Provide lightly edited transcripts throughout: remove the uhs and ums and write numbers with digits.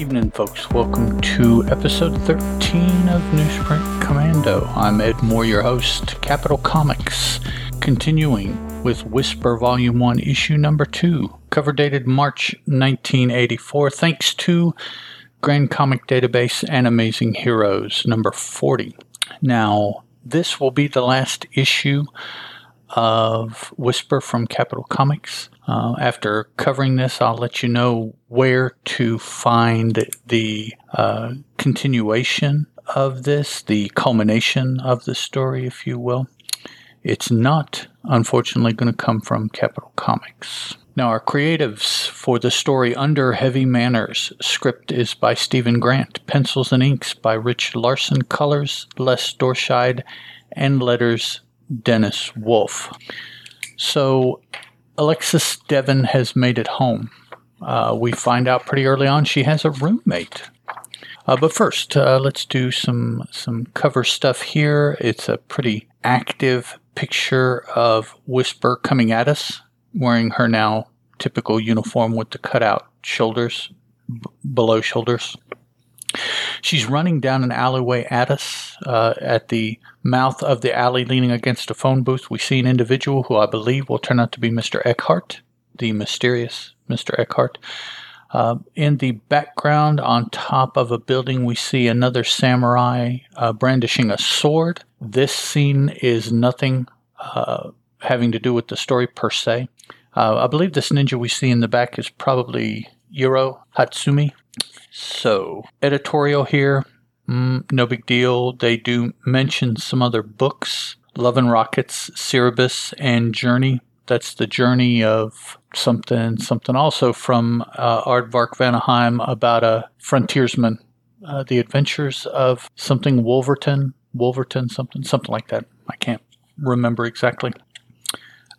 Evening, folks. Welcome to episode 13 of Newsprint Commando. I'm Ed Moore, your host, Capital Comics. Continuing with Whisper Volume 1, Issue Number 2, cover dated March 1984, thanks to Grand Comic Database and Amazing Heroes, number 40. Now, this will be the last issue of Whisper from Capital Comics. After covering this, I'll let you know where to find the continuation of this, the culmination of the story, if you will. It's not, unfortunately, going to come from Capital Comics. Now, our creatives for the story Under Heavy Manners. Script is by Stephen Grant. Pencils and inks by Rich Larson. Colors, Les Dorscheid. And letters, Dennis Wolf. So, Alexis Devin has made it home. We find out pretty early on she has a roommate. But first, let's do some cover stuff here. It's a pretty active picture of Whisper coming at us, wearing her now typical uniform with the cutout shoulders, below shoulders. She's running down an alleyway at us. At the mouth of the alley, leaning against a phone booth, we see an individual who I believe will turn out to be Mr. Eckhart, the mysterious Mr. Eckhart. In the background, on top of a building, we see another samurai brandishing a sword. This scene is nothing having to do with the story per se. I believe this ninja we see in the back is probably Yuro Hatsumi. So, editorial here, no big deal. They do mention some other books, Love and Rockets, Cerebus, and Journey. That's the journey of something also from Aardvark Vanaheim about a frontiersman. The adventures of something Wolverton, something like that. I can't remember exactly.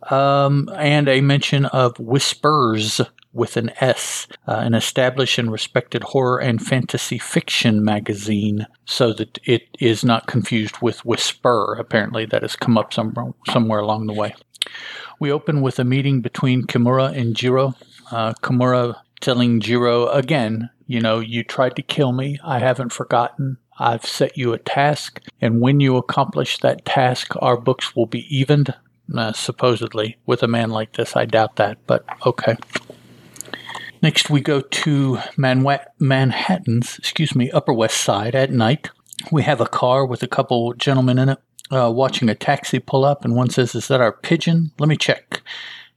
And a mention of Whispers with an S, an established and respected horror and fantasy fiction magazine, so that it is not confused with Whisper. Apparently that has come up somewhere along the way. We open with a meeting between Kimura and Jiro. Kimura telling Jiro, again, you tried to kill me. I haven't forgotten. I've set you a task. And when you accomplish that task, our books will be evened, supposedly. With a man like this, I doubt that, but okay. Next, we go to Manhattan's Upper West Side at night. We have a car with a couple gentlemen in it. Watching a taxi pull up, and one says, "Is that our pigeon? Let me check."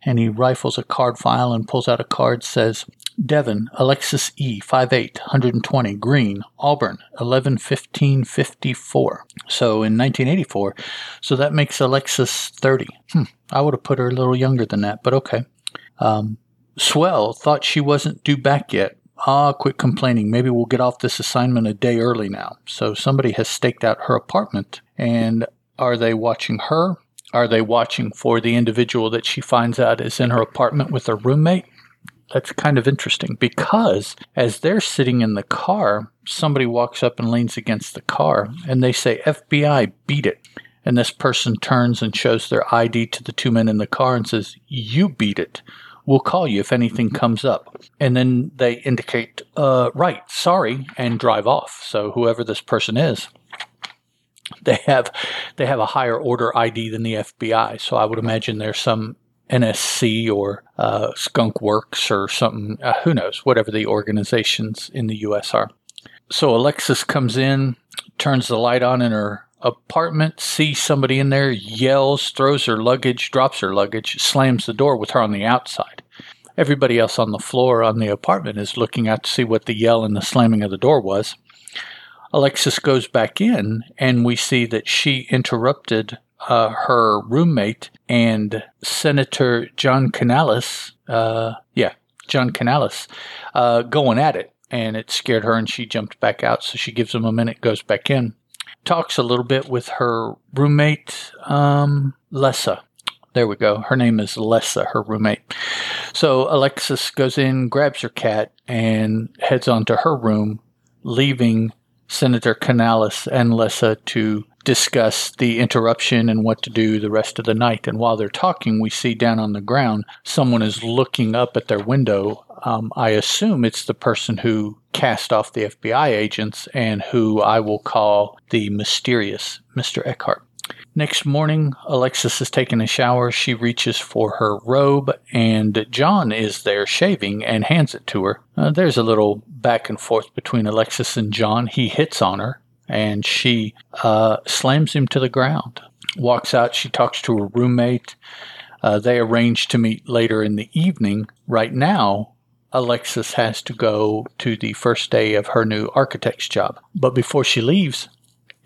And he rifles a card file and pulls out a card, says, "Devon, Alexis E, 58, 120, Green, Auburn, 11-15-54. So in 1984, so that makes Alexis 30. I would have put her a little younger than that, but okay. Swell, thought she wasn't due back yet. Quit complaining. Maybe we'll get off this assignment a day early now." So somebody has staked out her apartment, and are they watching her? Are they watching for the individual that she finds out is in her apartment with her roommate? That's kind of interesting because as they're sitting in the car, somebody walks up and leans against the car and they say, "FBI, beat it." And this person turns and shows their ID to the two men in the car and says, "You beat it. We'll call you if anything comes up." And then they indicate, "Right, sorry," and drive off. So whoever this person is, They have a higher order ID than the FBI, so I would imagine there's some NSC or Skunk Works or something. Who knows? Whatever the organizations in the U.S. are. So Alexis comes in, turns the light on in her apartment, sees somebody in there, yells, throws her luggage, drops her luggage, slams the door with her on the outside. Everybody else on the floor on the apartment is looking out to see what the yell and the slamming of the door was. Alexis goes back in, and we see that she interrupted her roommate and Senator John Canales, going at it, and it scared her, and she jumped back out, so she gives him a minute, goes back in, talks a little bit with her roommate, Lessa. There we go. Her name is Lessa, her roommate. So Alexis goes in, grabs her cat, and heads on to her room, leaving Senator Canales and Lessa to discuss the interruption and what to do the rest of the night. And while they're talking, we see down on the ground, someone is looking up at their window. I assume it's the person who cast off the FBI agents and who I will call the mysterious Mr. Eckhart. Next morning, Alexis is taking a shower. She reaches for her robe, and John is there shaving and hands it to her. There's a little back and forth between Alexis and John. He hits on her, and she slams him to the ground. Walks out. She talks to her roommate. They arrange to meet later in the evening. Right now, Alexis has to go to the first day of her new architect's job. But before she leaves,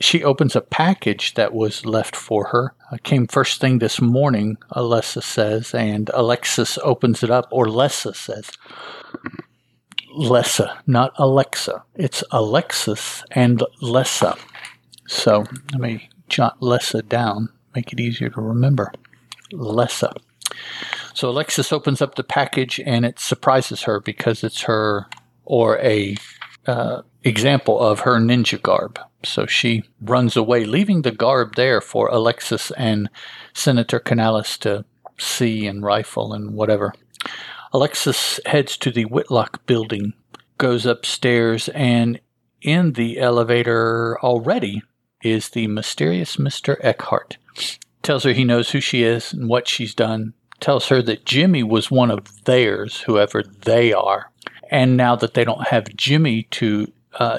she opens a package that was left for her. It came first thing this morning, Alessa says, and Alexis opens it up, or Lessa says. Lessa, not Alexa. It's Alexis and Lessa. So let me jot Lessa down, make it easier to remember. Lessa. So Alexis opens up the package, and it surprises her because it's her, or a example of her ninja garb. So she runs away, leaving the garb there for Alexis and Senator Canales to see and rifle and whatever. Alexis heads to the Whitlock building, goes upstairs, and in the elevator already is the mysterious Mr. Eckhart. Tells her he knows who she is and what she's done. Tells her that Jimmy was one of theirs, whoever they are. And now that they don't have Jimmy to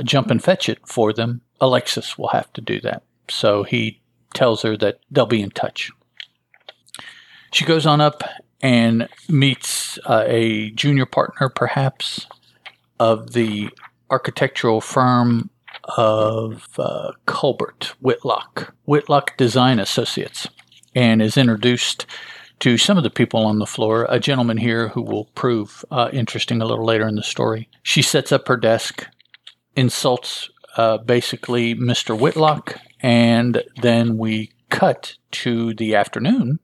jump and fetch it for them, Alexis will have to do that. So he tells her that they'll be in touch. She goes on up and meets a junior partner, perhaps, of the architectural firm of Colbert Whitlock, Whitlock Design Associates, and is introduced to some of the people on the floor, a gentleman here who will prove interesting a little later in the story. She sets up her desk, insults basically Mr. Whitlock, and then we cut to the afternoon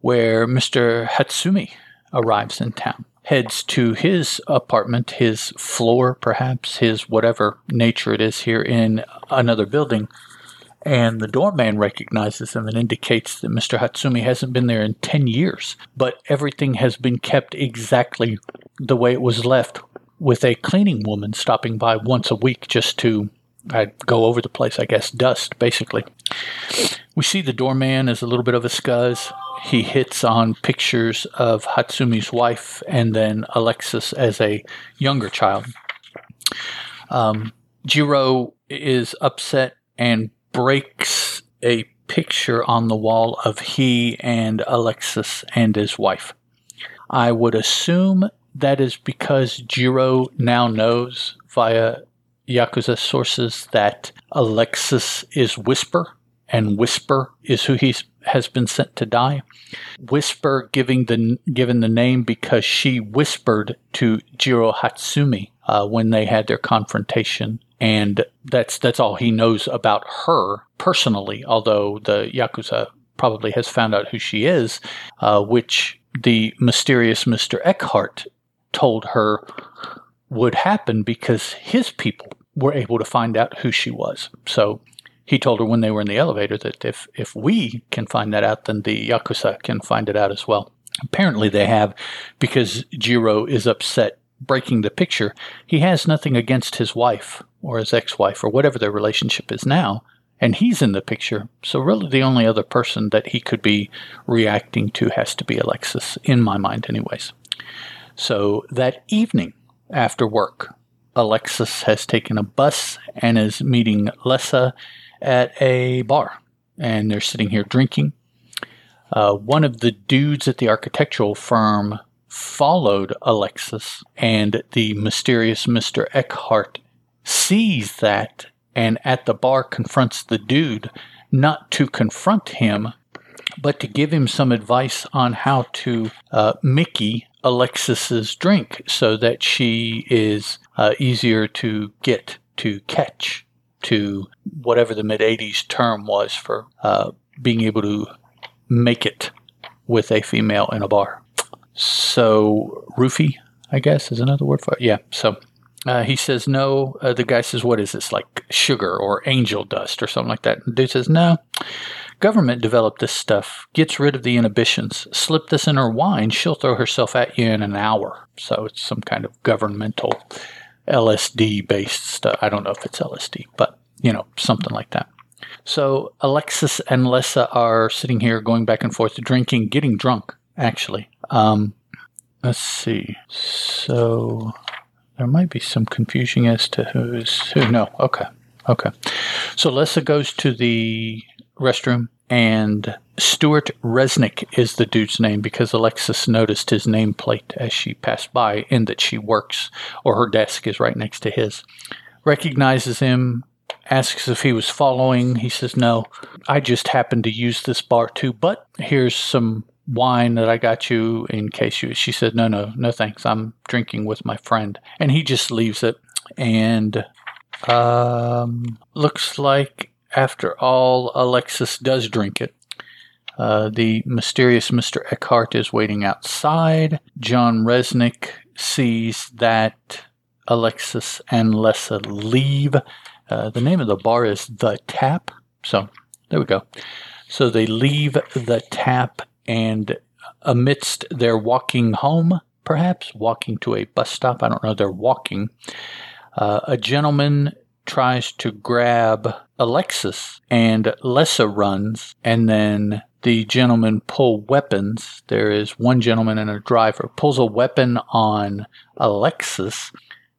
where Mr. Hatsumi arrives in town, heads to his apartment, his floor perhaps, his whatever nature it is here in another building. And the doorman recognizes him and indicates that Mr. Hatsumi hasn't been there in 10 years, but everything has been kept exactly the way it was left, with a cleaning woman stopping by once a week just to go over the place, I guess, dust, basically. We see the doorman is a little bit of a scuzz. He hits on pictures of Hatsumi's wife and then Alexis as a younger child. Jiro is upset and breaks a picture on the wall of he and Alexis and his wife. I would assume that is because Jiro now knows via Yakuza sources that Alexis is Whisper, and Whisper is who he has been sent to die. Whisper given the name because she whispered to Jiro Hatsumi when they had their confrontation. And that's all he knows about her personally, although the Yakuza probably has found out who she is, which the mysterious Mr. Eckhart told her would happen because his people were able to find out who she was. So he told her when they were in the elevator that if we can find that out, then the Yakuza can find it out as well. Apparently they have, because Jiro is upset breaking the picture. He has nothing against his wife or his ex-wife or whatever their relationship is now, and he's in the picture. So really the only other person that he could be reacting to has to be Alexis, in my mind anyways. So that evening after work, Alexis has taken a bus and is meeting Lessa at a bar, and they're sitting here drinking. One of the dudes at the architectural firm followed Alexis, and the mysterious Mr. Eckhart sees that and at the bar confronts the dude, not to confront him, but to give him some advice on how to Mickey Alexis's drink so that she is easier to get, to catch, to whatever the mid-'80s term was for being able to make it with a female in a bar. So, roofie, I guess, is another word for it. Yeah, so he says no. The guy says, what is this, like sugar or angel dust or something like that? And the dude says, no, government developed this stuff, gets rid of the inhibitions. Slip this in her wine, she'll throw herself at you in an hour. So it's some kind of governmental LSD-based stuff. I don't know if it's LSD, but, you know, something like that. So Alexis and Lessa are sitting here going back and forth, drinking, getting drunk, actually. Let's see. So there might be some confusion as to who is who. No. Okay. So Lessa goes to the restroom, and Stuart Resnick is the dude's name because Alexis noticed his nameplate as she passed by, in that she works, or her desk is right next to his. Recognizes him, asks if he was following. He says, no, I just happened to use this bar too, but here's some wine that I got you in case you... She said, no, thanks. I'm drinking with my friend. And he just leaves it. And looks like, after all, Alexis does drink it. The mysterious Mr. Eckhart is waiting outside. John Resnick sees that Alexis and Lessa leave. The name of the bar is The Tap. So there we go. So they leave The Tap, and amidst their walking home, perhaps walking to a bus stop, I don't know, they're walking, a gentleman tries to grab Alexis, and Lessa runs, and then the gentlemen pull weapons. There is one gentleman and a driver pulls a weapon on Alexis,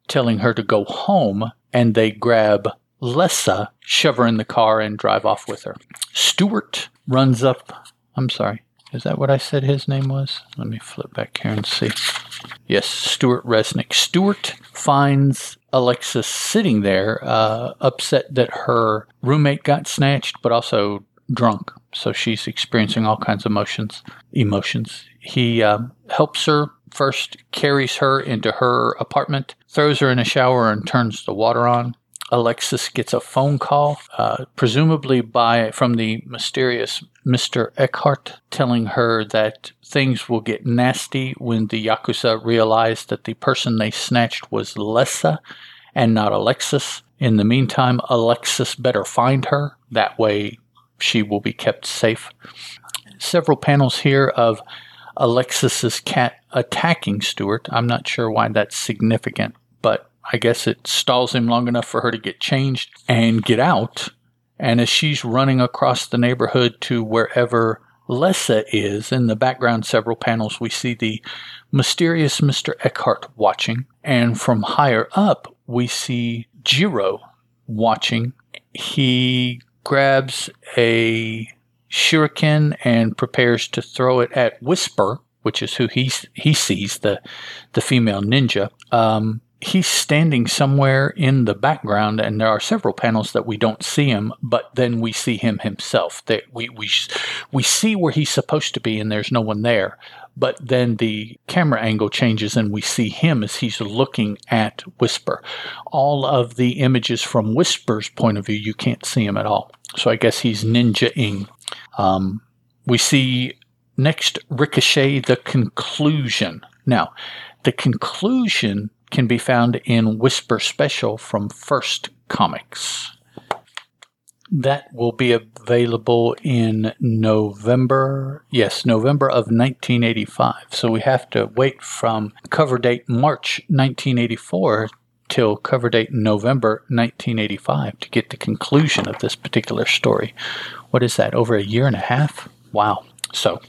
telling her to go home, and they grab Lessa, shove her in the car, and drive off with her. Stuart runs up. I'm sorry. Is that what I said his name was? Let me flip back here and see. Yes, Stuart Resnick. Stuart finds Alexis sitting there, upset that her roommate got snatched, but also drunk. So she's experiencing all kinds of emotions. He helps her first, carries her into her apartment, throws her in a shower, and turns the water on. Alexis gets a phone call, presumably from the mysterious Mr. Eckhart, telling her that things will get nasty when the Yakuza realize that the person they snatched was Lessa and not Alexis. In the meantime, Alexis better find her. That way she will be kept safe. Several panels here of Alexis's cat attacking Stuart. I'm not sure why that's significant, but I guess it stalls him long enough for her to get changed and get out. And as she's running across the neighborhood to wherever Lessa is, in the background, several panels, we see the mysterious Mr. Eckhart watching. And from higher up, we see Jiro watching. He grabs a shuriken and prepares to throw it at Whisper, which is who he sees, the female ninja. He's standing somewhere in the background, and there are several panels that we don't see him, but then we see him himself. We see where he's supposed to be, and there's no one there. But then the camera angle changes, and we see him as he's looking at Whisper. All of the images from Whisper's point of view, you can't see him at all. So I guess he's ninja-ing. We see next Ricochet, the conclusion. Now, the conclusion can be found in Whisper Special from First Comics. That will be available in November. Yes, November of 1985. So we have to wait from cover date March 1984 till cover date November 1985 to get the conclusion of this particular story. What is that, over a year and a half? Wow. So,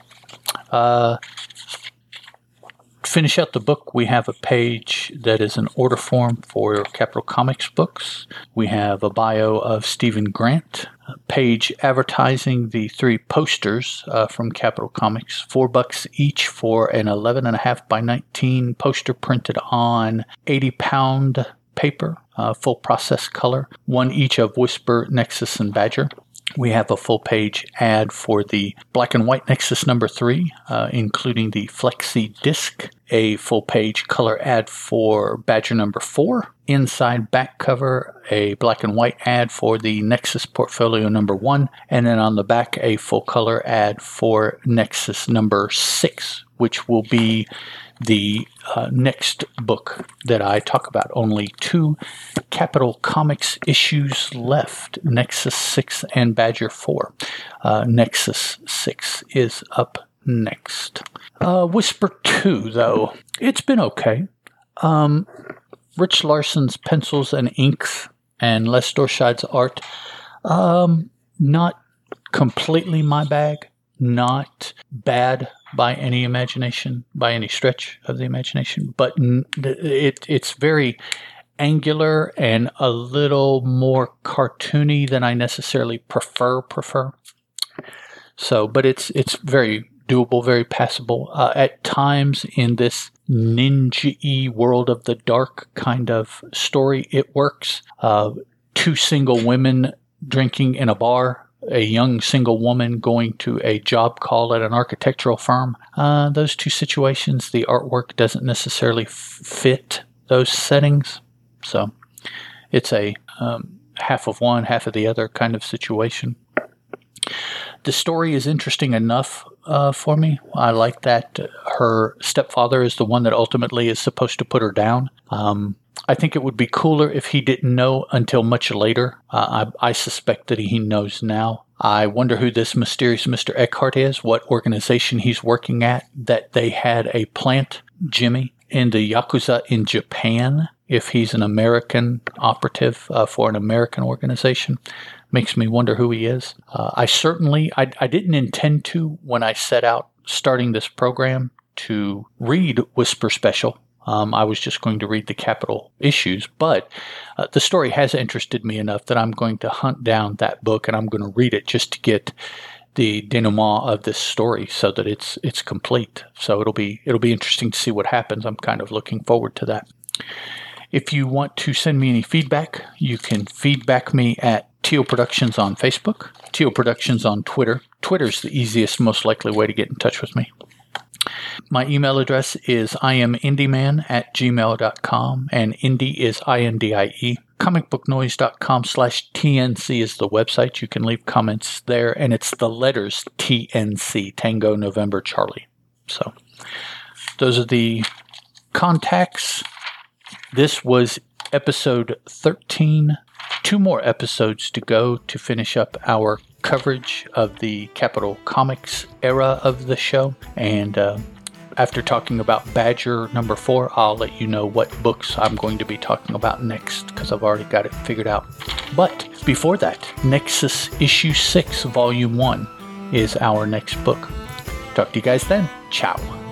finish out the book, we have a page that is an order form for Capital Comics books. We have a bio of Stephen Grant, a page advertising the three posters from Capital Comics, $4 each for an 11.5 by 19 poster printed on 80-pound paper, full process color, one each of Whisper, Nexus, and Badger. We have a full-page ad for the black and white Nexus number 3, including the flexi disc, a full-page color ad for Badger number 4, inside back cover, a black and white ad for the Nexus portfolio number 1, and then on the back, a full-color ad for Nexus number 6, which will be the next book that I talk about. Only 2 Capital Comics issues left, Nexus 6 and Badger 4. Nexus 6 is up next. Whisper 2, though, it's been okay. Rich Larson's pencils and inks and Les Dorscheid's art, not completely my bag, not bad by any imagination, by any stretch of the imagination, but it's very angular and a little more cartoony than I necessarily prefer. So, but it's very doable, very passable. At times in this ninja-y world of the dark kind of story, it works. Two single women drinking in a bar, a young single woman going to a job call at an architectural firm. Those two situations, the artwork doesn't necessarily fit those settings. So it's a half of one, half of the other kind of situation. The story is interesting enough for me. I like that her stepfather is the one that ultimately is supposed to put her down. I think it would be cooler if he didn't know until much later. I suspect that he knows now. I wonder who this mysterious Mr. Eckhart is, what organization he's working at, that they had a plant, Jimmy, in the Yakuza in Japan, if he's an American operative for an American organization. Makes me wonder who he is. I didn't intend to when I set out starting this program to read Whisper Special. I was just going to read the Capital issues, but the story has interested me enough that I'm going to hunt down that book and I'm going to read it just to get the denouement of this story so that it's complete. So it'll be interesting to see what happens. I'm kind of looking forward to that. If you want to send me any feedback, you can feedback me at Teal Productions on Facebook, Teal Productions on Twitter. Twitter's the easiest, most likely way to get in touch with me. My email address is iamindieman@gmail.com, and indie is INDIE. Comicbooknoise.com/TNC is the website. You can leave comments there, and it's the letters TNC, Tango November Charlie. So those are the contacts. This was episode 13. 2 more episodes to go to finish up our coverage of the Capital Comics era of the show. And after talking about Badger number 4, I'll let you know what books I'm going to be talking about next, because I've already got it figured out. But before that, Nexus issue 6, volume 1 is our next book. Talk to you guys then. Ciao.